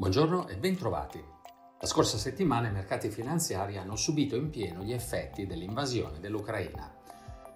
Buongiorno e bentrovati. La scorsa settimana i mercati finanziari hanno subito in pieno gli effetti dell'invasione dell'Ucraina.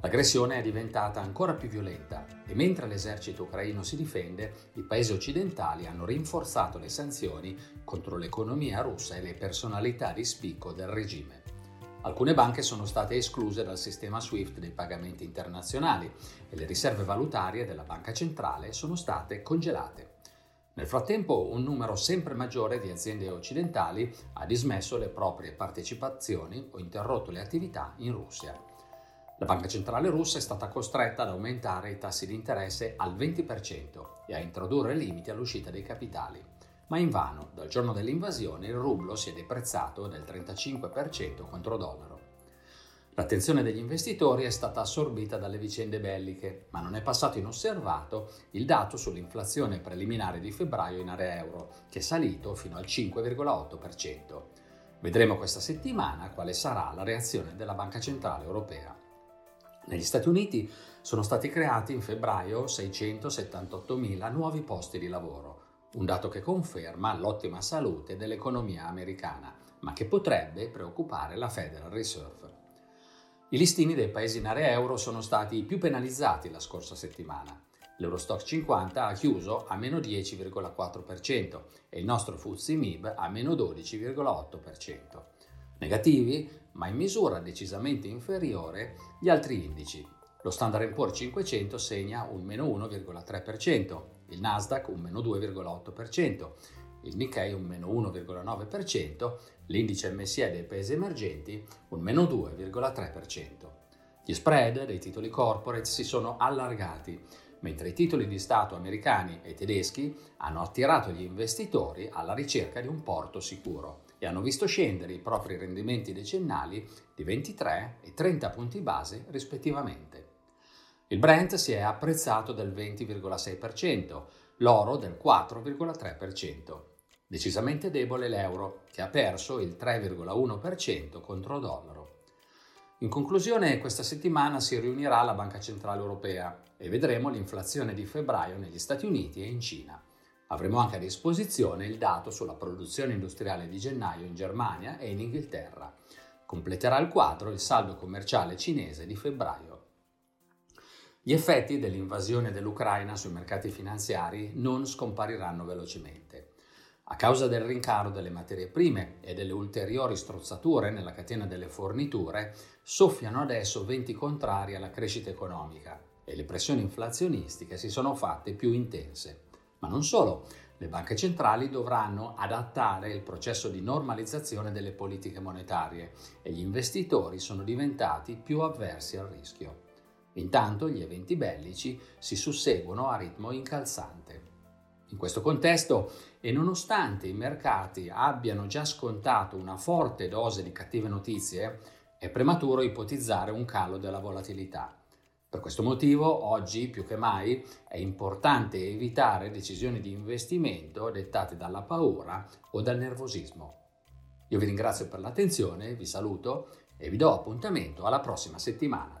L'aggressione è diventata ancora più violenta e mentre l'esercito ucraino si difende, i paesi occidentali hanno rinforzato le sanzioni contro l'economia russa e le personalità di spicco del regime. Alcune banche sono state escluse dal sistema SWIFT dei pagamenti internazionali e le riserve valutarie della banca centrale sono state congelate. Nel frattempo, un numero sempre maggiore di aziende occidentali ha dismesso le proprie partecipazioni o interrotto le attività in Russia. La banca centrale russa è stata costretta ad aumentare i tassi di interesse al 20% e a introdurre limiti all'uscita dei capitali. Ma invano, dal giorno dell'invasione il rublo si è deprezzato del 35% contro dollaro. L'attenzione degli investitori è stata assorbita dalle vicende belliche, ma non è passato inosservato il dato sull'inflazione preliminare di febbraio in area euro, che è salito fino al 5,8%. Vedremo questa settimana quale sarà la reazione della Banca Centrale Europea. Negli Stati Uniti sono stati creati in febbraio 678.000 nuovi posti di lavoro, un dato che conferma l'ottima salute dell'economia americana, ma che potrebbe preoccupare la Federal Reserve. I listini dei paesi in area euro sono stati i più penalizzati la scorsa settimana. L'Eurostoxx 50 ha chiuso a meno 10,4% e il nostro FTSE MIB a meno 12,8%. Negativi, ma in misura decisamente inferiore, gli altri indici. Lo Standard & Poor's 500 segna un meno 1,3%, il Nasdaq un meno 2,8%, il Nikkei un meno 1,9%, l'indice MSCI dei paesi emergenti un meno 2,3%. Gli spread dei titoli corporate si sono allargati, mentre i titoli di Stato americani e tedeschi hanno attirato gli investitori alla ricerca di un porto sicuro e hanno visto scendere i propri rendimenti decennali di 23 e 30 punti base rispettivamente. Il Brent si è apprezzato del 20,6%, l'oro del 4,3%. Decisamente debole l'euro, che ha perso il 3,1% contro dollaro. In conclusione, questa settimana si riunirà la Banca Centrale Europea e vedremo l'inflazione di febbraio negli Stati Uniti e in Cina. Avremo anche a disposizione il dato sulla produzione industriale di gennaio in Germania e in Inghilterra. Completerà il quadro il saldo commerciale cinese di febbraio. Gli effetti dell'invasione dell'Ucraina sui mercati finanziari non scompariranno velocemente. A causa del rincaro delle materie prime e delle ulteriori strozzature nella catena delle forniture, soffiano adesso venti contrari alla crescita economica e le pressioni inflazionistiche si sono fatte più intense. Ma non solo, le banche centrali dovranno adattare il processo di normalizzazione delle politiche monetarie e gli investitori sono diventati più avversi al rischio. Intanto gli eventi bellici si susseguono a ritmo incalzante. In questo contesto, e nonostante i mercati abbiano già scontato una forte dose di cattive notizie, è prematuro ipotizzare un calo della volatilità. Per questo motivo, oggi più che mai è importante evitare decisioni di investimento dettate dalla paura o dal nervosismo. Io vi ringrazio per l'attenzione, vi saluto e vi do appuntamento alla prossima settimana.